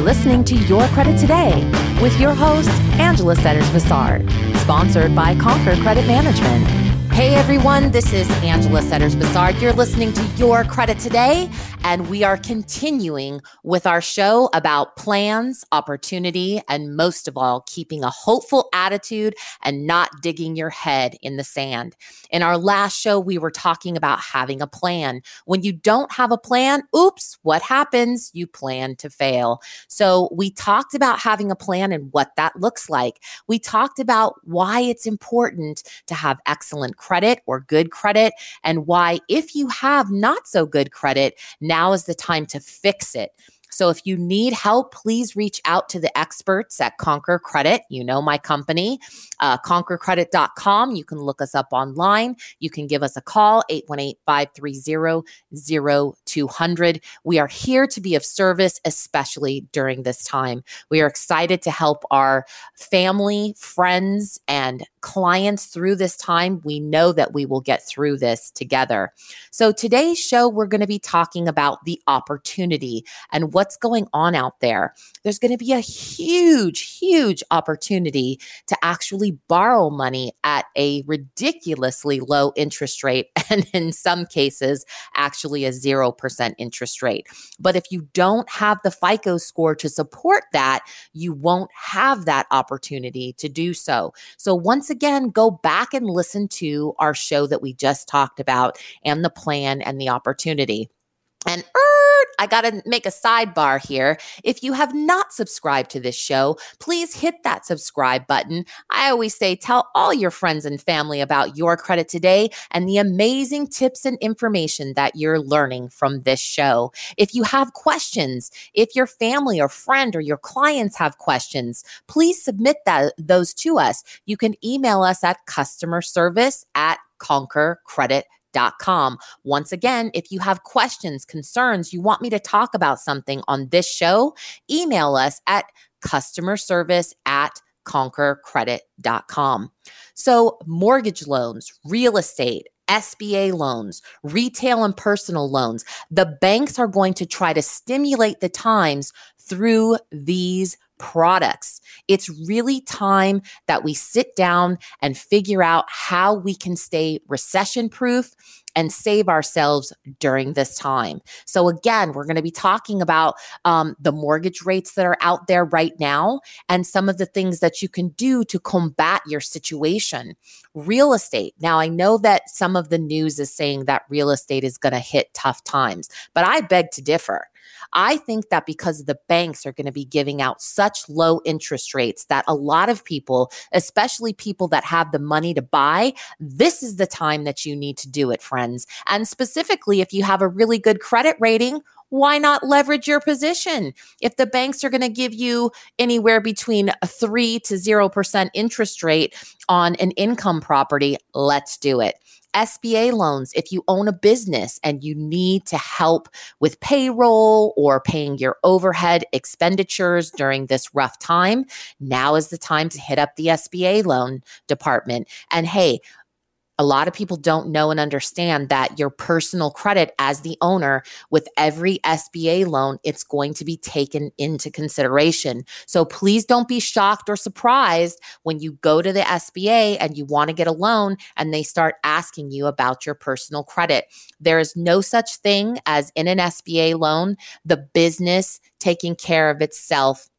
for listening to Your Credit Today with your host, Angela Setters-Bazard, sponsored by Conquer Credit Management. Hey everyone, this is Angela Setters-Bazard. You're listening to Your Credit Today, and we are continuing with our show about plans, opportunity, and most of all, keeping a hopeful attitude and not digging your head in the sand. In our last show, we were talking about having a plan. When you don't have a plan, oops, what happens? You plan to fail. So we talked about having a plan and what that looks like. We talked about why it's important to have excellent credit or good credit, and why if you have not so good credit, now is the time to fix it. So if you need help, please reach out to the experts at Conquer Credit. You know my company, ConquerCredit.com. You can look us up online. You can give us a call, 818-530-0200. We are here to be of service, especially during this time. We are excited to help our family, friends, and clients through this time. We know that we will get through this together. So today's show, we're going to be talking about the opportunity and what's going on out there. There's going to be a huge, huge opportunity to actually borrow money at a ridiculously low interest rate, and in some cases, actually a 0% interest rate. But if you don't have the FICO score to support that, you won't have that opportunity to do so. So once again, go back and listen to our show that we just talked about, and the plan and the opportunity. And I got to make a sidebar here. If you have not subscribed to this show, please hit that subscribe button. I always say tell all your friends and family about Your Credit Today and the amazing tips and information that you're learning from this show. If you have questions, if your family or friend or your clients have questions, please submit those to us. You can email us at customerservice@conquercredit.com. Once again, if you have questions, concerns, you want me to talk about something on this show, email us at customerservice@conquercredit.com. So mortgage loans, real estate, SBA loans, retail and personal loans, the banks are going to try to stimulate the times through these products. It's really time that we sit down and figure out how we can stay recession-proof and save ourselves during this time. So again, we're going to be talking about the mortgage rates that are out there right now and some of the things that you can do to combat your situation. Real estate. Now, I know that some of the news is saying that real estate is going to hit tough times, but I beg to differ. I think that because the banks are going to be giving out such low interest rates that a lot of people, especially people that have the money to buy, this is the time that you need to do it, friends. And specifically, if you have a really good credit rating, why not leverage your position? If the banks are going to give you anywhere between a 3 to 0% interest rate on an income property, let's do it. SBA loans, if you own a business and you need to help with payroll or paying your overhead expenditures during this rough time, now is the time to hit up the SBA loan department. And hey, a lot of people don't know and understand that your personal credit as the owner with every SBA loan, it's going to be taken into consideration. So please don't be shocked or surprised when you go to the SBA and you want to get a loan and they start asking you about your personal credit. There is no such thing as in an SBA loan, the business taking care of itself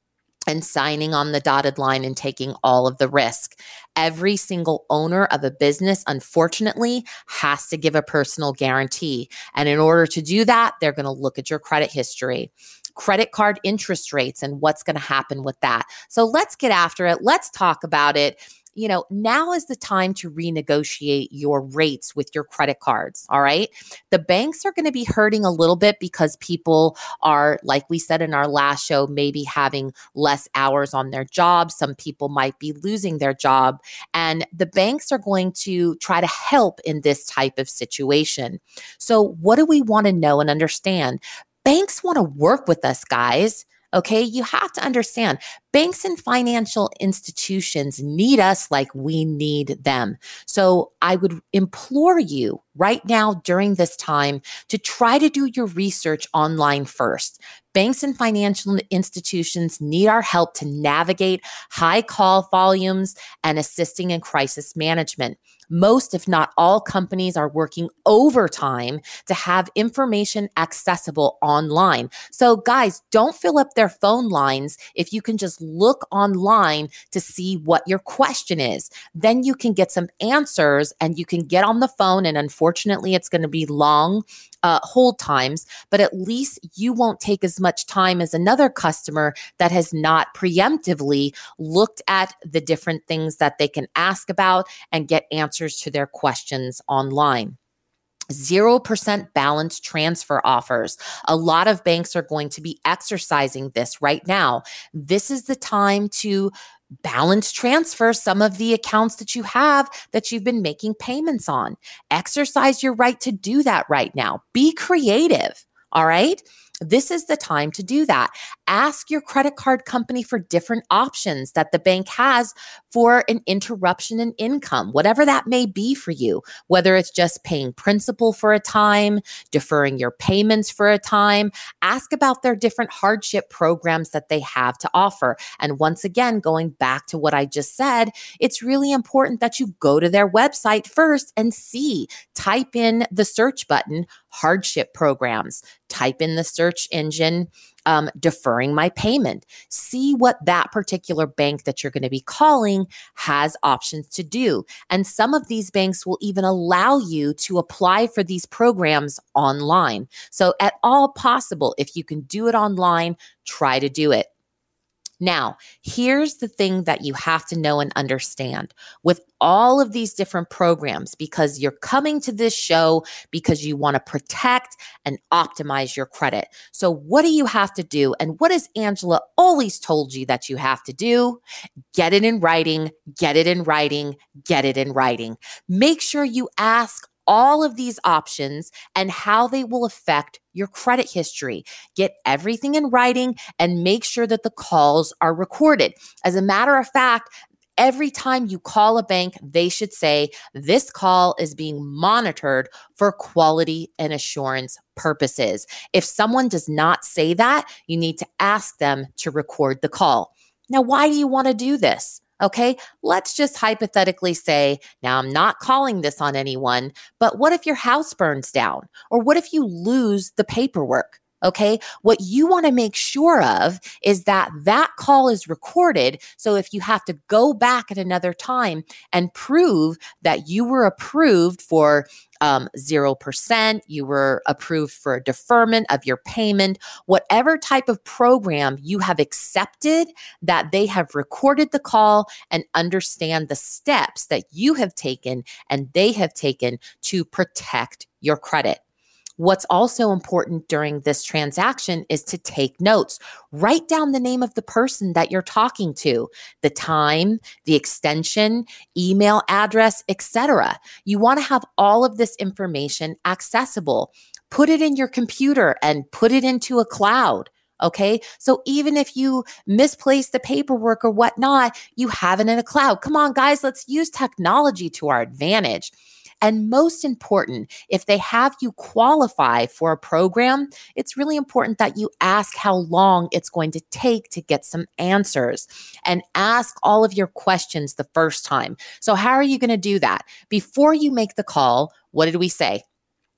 and signing on the dotted line and taking all of the risk. Every single owner of a business, unfortunately, has to give a personal guarantee. And in order to do that, they're going to look at your credit history, credit card interest rates, and what's going to happen with that. So let's get after it. Let's talk about it. You know, now is the time to renegotiate your rates with your credit cards, all right? The banks are going to be hurting a little bit because people are, like we said in our last show, maybe having less hours on their job. Some people might be losing their job, and the banks are going to try to help in this type of situation. So what do we want to know and understand? Banks want to work with us, guys. Okay, you have to understand banks and financial institutions need us like we need them. So I would implore you right now during this time to try to do your research online first. Banks and financial institutions need our help to navigate high call volumes and assisting in crisis management. Most, if not all, companies are working overtime to have information accessible online. So guys, don't fill up their phone lines if you can just look online to see what your question is. Then you can get some answers and you can get on the phone. And unfortunately, it's going to be long hold times, but at least you won't take as much time as another customer that has not preemptively looked at the different things that they can ask about and get answers to their questions online. 0% balance transfer offers. A lot of banks are going to be exercising this right now. This is the time to balance transfer some of the accounts that you have that you've been making payments on. Exercise your right to do that right now. Be creative, all right? This is the time to do that. Ask your credit card company for different options that the bank has for an interruption in income, whatever that may be for you, whether it's just paying principal for a time, deferring your payments for a time. Ask about their different hardship programs that they have to offer. And once again, going back to what I just said, it's really important that you go to their website first and see, type in the search button, hardship programs, type in the search engine, deferring my payment. See what that particular bank that you're going to be calling has options to do. And some of these banks will even allow you to apply for these programs online. So at all possible, if you can do it online, try to do it. Now, here's the thing that you have to know and understand with all of these different programs, because you're coming to this show because you want to protect and optimize your credit. So what do you have to do? And what has Angela always told you that you have to do? Get it in writing, get it in writing, get it in writing. Make sure you ask all of these options and how they will affect your credit history. Get everything in writing and make sure that the calls are recorded. As a matter of fact, every time you call a bank, they should say, this call is being monitored for quality and assurance purposes. If someone does not say that, you need to ask them to record the call. Now, why do you want to do this? Okay, let's just hypothetically say, now I'm not calling this on anyone, but what if your house burns down? Or what if you lose the paperwork? Okay, what you want to make sure of is that that call is recorded. So if you have to go back at another time and prove that you were approved for 0%, you were approved for a deferment of your payment, whatever type of program you have accepted, that they have recorded the call and understand the steps that you have taken and they have taken to protect your credit. What's also important during this transaction is to take notes. Write down the name of the person that you're talking to, the time, the extension, email address, etc. You want to have all of this information accessible. Put it in your computer and put it into a cloud. Okay, so even if you misplace the paperwork or whatnot, you have it in a cloud. Come on, guys, let's use technology to our advantage. And most important, if they have you qualify for a program, it's really important that you ask how long it's going to take to get some answers and ask all of your questions the first time. So how are you going to do that? Before you make the call, what did we say?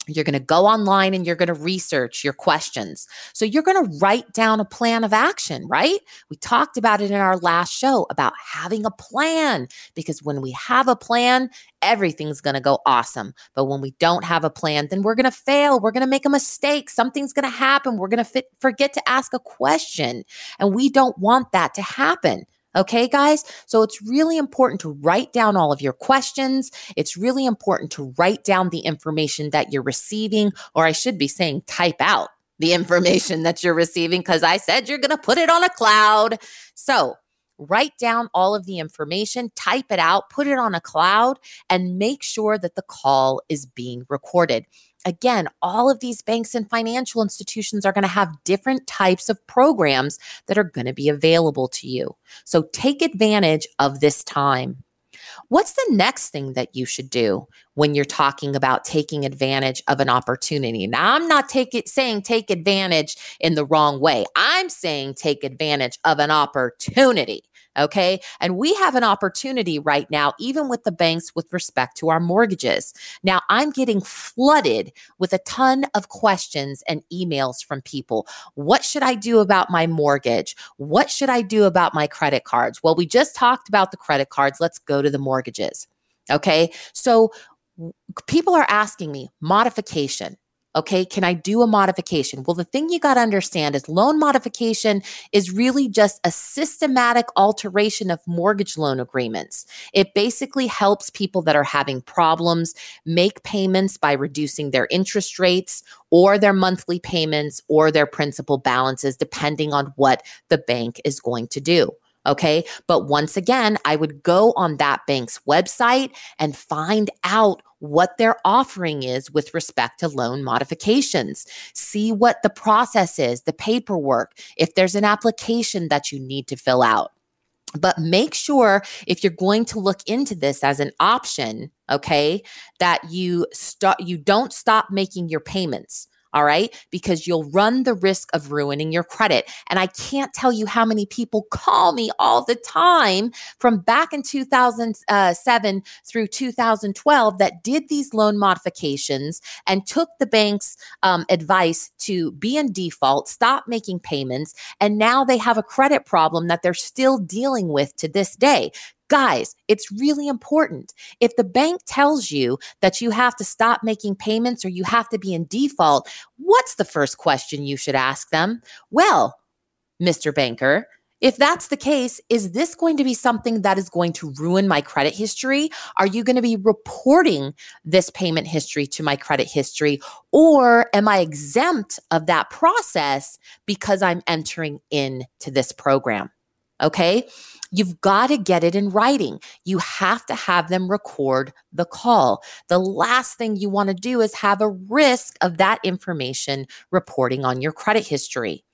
You're going to go online and you're going to research your questions. So you're going to write down a plan of action, right? We talked about it in our last show about having a plan, because when we have a plan, everything's going to go awesome. But when we don't have a plan, then we're going to fail. We're going to make a mistake. Something's going to happen. We're going to forget to ask a question. And we don't want that to happen. Okay, guys? So it's really important to write down all of your questions. It's really important to write down the information that you're receiving, or I should be saying type out the information that you're receiving, because I said you're going to put it on a cloud. So write down all of the information, type it out, put it on a cloud, and make sure that the call is being recorded. Again, all of these banks and financial institutions are going to have different types of programs that are going to be available to you. So take advantage of this time. What's the next thing that you should do when you're talking about taking advantage of an opportunity? Now, I'm not saying take advantage in the wrong way. I'm saying take advantage of an opportunity, okay? And we have an opportunity right now, even with the banks with respect to our mortgages. Now, I'm getting flooded with a ton of questions and emails from people. What should I do about my mortgage? What should I do about my credit cards? Well, we just talked about the credit cards. Let's go to the mortgages, okay? So people are asking me modification. Okay, can I do a modification? Well, the thing you got to understand is loan modification is really just a systematic alteration of mortgage loan agreements. It basically helps people that are having problems make payments by reducing their interest rates or their monthly payments or their principal balances, depending on what the bank is going to do. Okay, but once again, I would go on that bank's website and find out what their offering is with respect to loan modifications. See what the process is, the paperwork, if there's an application that you need to fill out. But make sure if you're going to look into this as an option, okay, that you don't stop making your payments. All right, because you'll run the risk of ruining your credit. And I can't tell you how many people call me all the time from back in 2007 through 2012 that did these loan modifications and took the bank's advice to be in default, stop making payments, and now they have a credit problem that they're still dealing with to this day. Guys, it's really important. If the bank tells you that you have to stop making payments or you have to be in default, what's the first question you should ask them? Well, Mr. Banker, if that's the case, is this going to be something that is going to ruin my credit history? Are you going to be reporting this payment history to my credit history? Or am I exempt of that process because I'm entering into this program? Okay, you've got to get it in writing. You have to have them record the call. The last thing you want to do is have a risk of that information reporting on your credit history.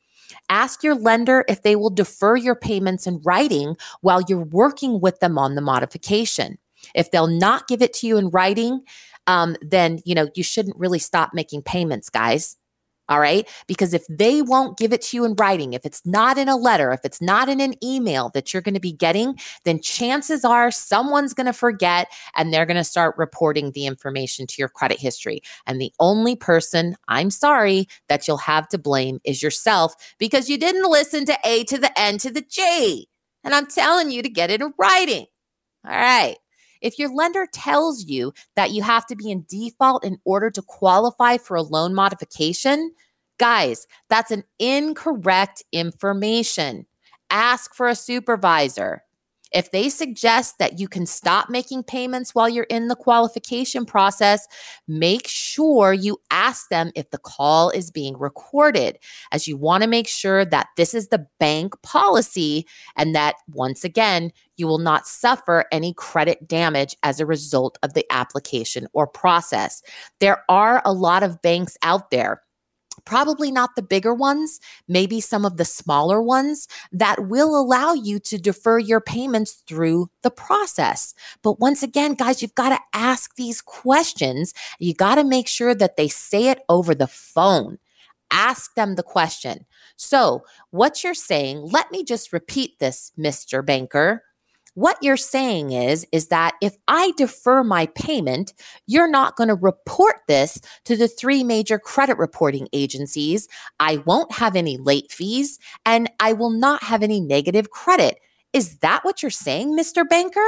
Ask your lender if they will defer your payments in writing while you're working with them on the modification. If they'll not give it to you in writing, then you shouldn't really stop making payments, guys. All right, because if they won't give it to you in writing, if it's not in a letter, if it's not in an email that you're going to be getting, then chances are someone's going to forget and they're going to start reporting the information to your credit history. And the only person, I'm sorry, that you'll have to blame is yourself because you didn't listen to A to the N to the G. And I'm telling you to get it in writing. All right. If your lender tells you that you have to be in default in order to qualify for a loan modification, guys, that's an incorrect information. Ask for a supervisor. If they suggest that you can stop making payments while you're in the qualification process, make sure you ask them if the call is being recorded, as you want to make sure that this is the bank policy and that, once again, you will not suffer any credit damage as a result of the application or process. There are a lot of banks out there, probably not the bigger ones, maybe some of the smaller ones, that will allow you to defer your payments through the process. But once again, guys, you've got to ask these questions. You got to make sure that they say it over the phone. Ask them the question. So what you're saying, let me just repeat this, Mr. Banker. What you're saying is that if I defer my payment, you're not going to report this to the three major credit reporting agencies. I won't have any late fees, and I will not have any negative credit. Is that what you're saying, Mr. Banker?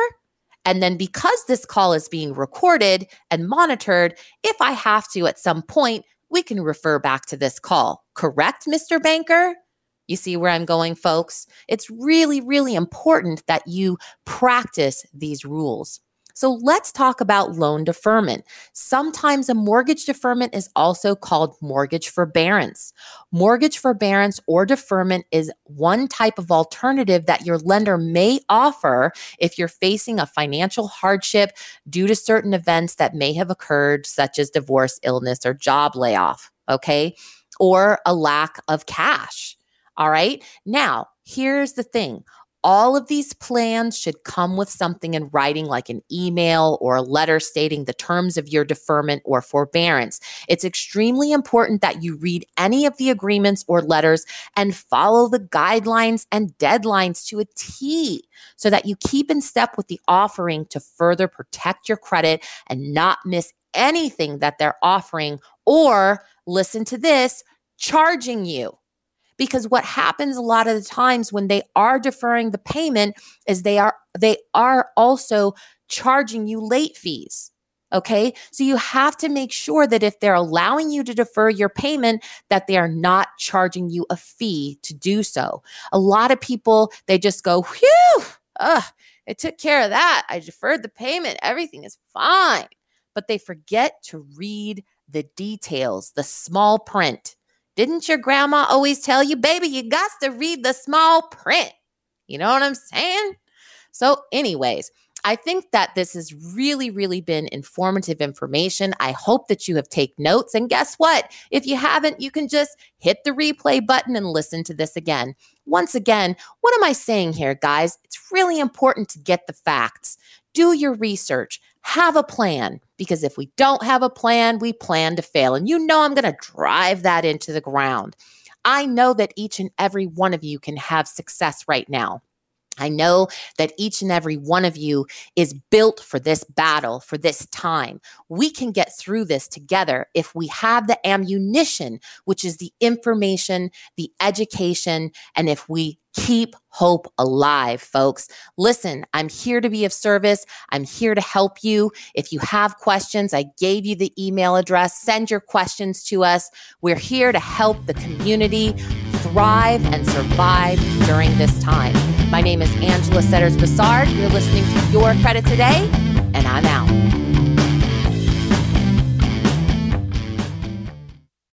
And then because this call is being recorded and monitored, if I have to at some point, we can refer back to this call. Correct, Mr. Banker? You see where I'm going, folks? It's really, really important that you practice these rules. So let's talk about loan deferment. Sometimes a mortgage deferment is also called mortgage forbearance. Mortgage forbearance or deferment is one type of alternative that your lender may offer if you're facing a financial hardship due to certain events that may have occurred, such as divorce, illness, or job layoff, okay? Or a lack of cash, all right? Now, here's the thing. All of these plans should come with something in writing, like an email or a letter stating the terms of your deferment or forbearance. It's extremely important that you read any of the agreements or letters and follow the guidelines and deadlines to a T so that you keep in step with the offering to further protect your credit and not miss anything that they're offering or, listen to this, charging you. Because what happens a lot of the times when they are deferring the payment is they are also charging you late fees, okay? So you have to make sure that if they're allowing you to defer your payment, that they are not charging you a fee to do so. A lot of people, they just go, whew, I took care of that. I deferred the payment. Everything is fine. But they forget to read the details, the small print. Didn't your grandma always tell you, baby, you got to read the small print? You know what I'm saying? So anyways, I think that this has really, really been informative information. I hope that you have taken notes. And guess what? If you haven't, you can just hit the replay button and listen to this again. Once again, what am I saying here, guys? It's really important to get the facts. Do your research. Have a plan, because if we don't have a plan, we plan to fail. And you know I'm going to drive that into the ground. I know that each and every one of you can have success right now. I know that each and every one of you is built for this battle, for this time. We can get through this together if we have the ammunition, which is the information, the education, and if we keep hope alive, folks. Listen, I'm here to be of service. I'm here to help you. If you have questions, I gave you the email address. Send your questions to us. We're here to help the community thrive and survive during this time. My name is Angela Setters-Bazard. You're listening to Your Credit Today, and I'm out.